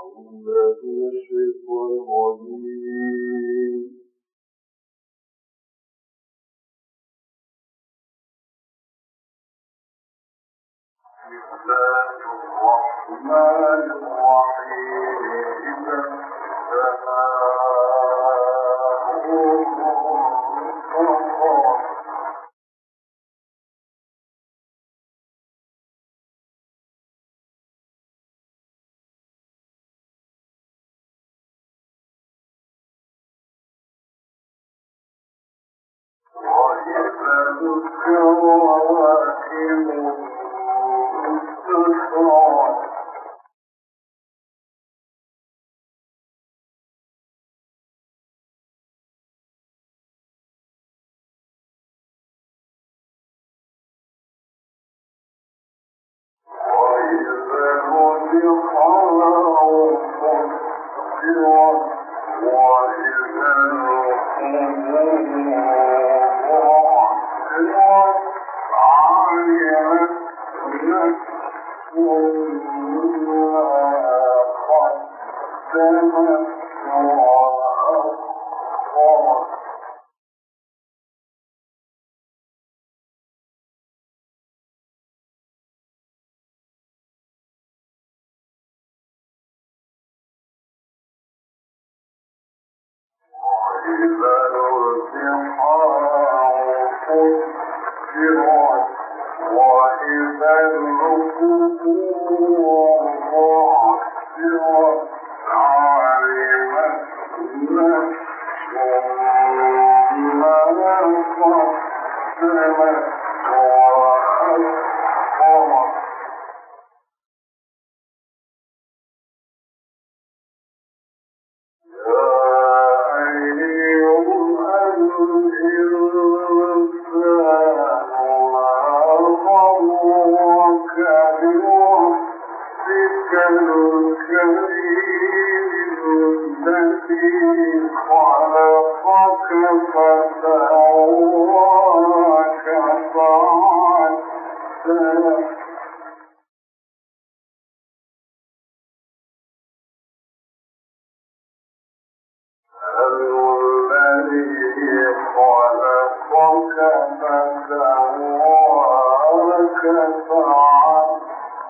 الذي خلقك فسواك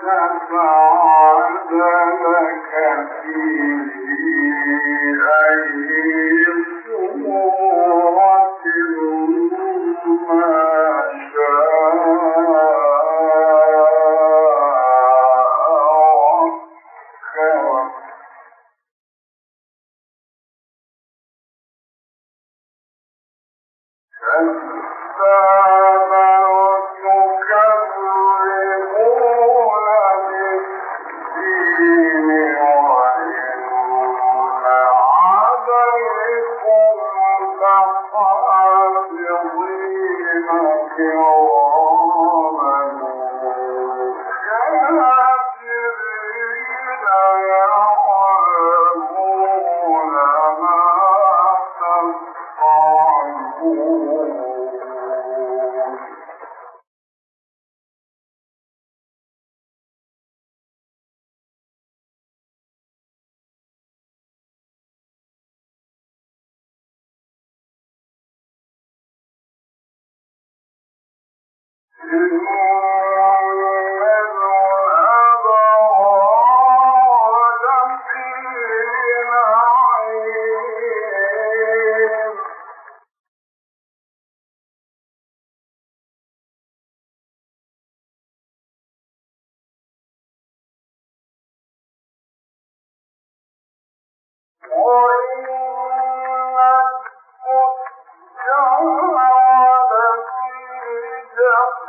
فعدلك يوم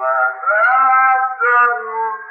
لا تنفع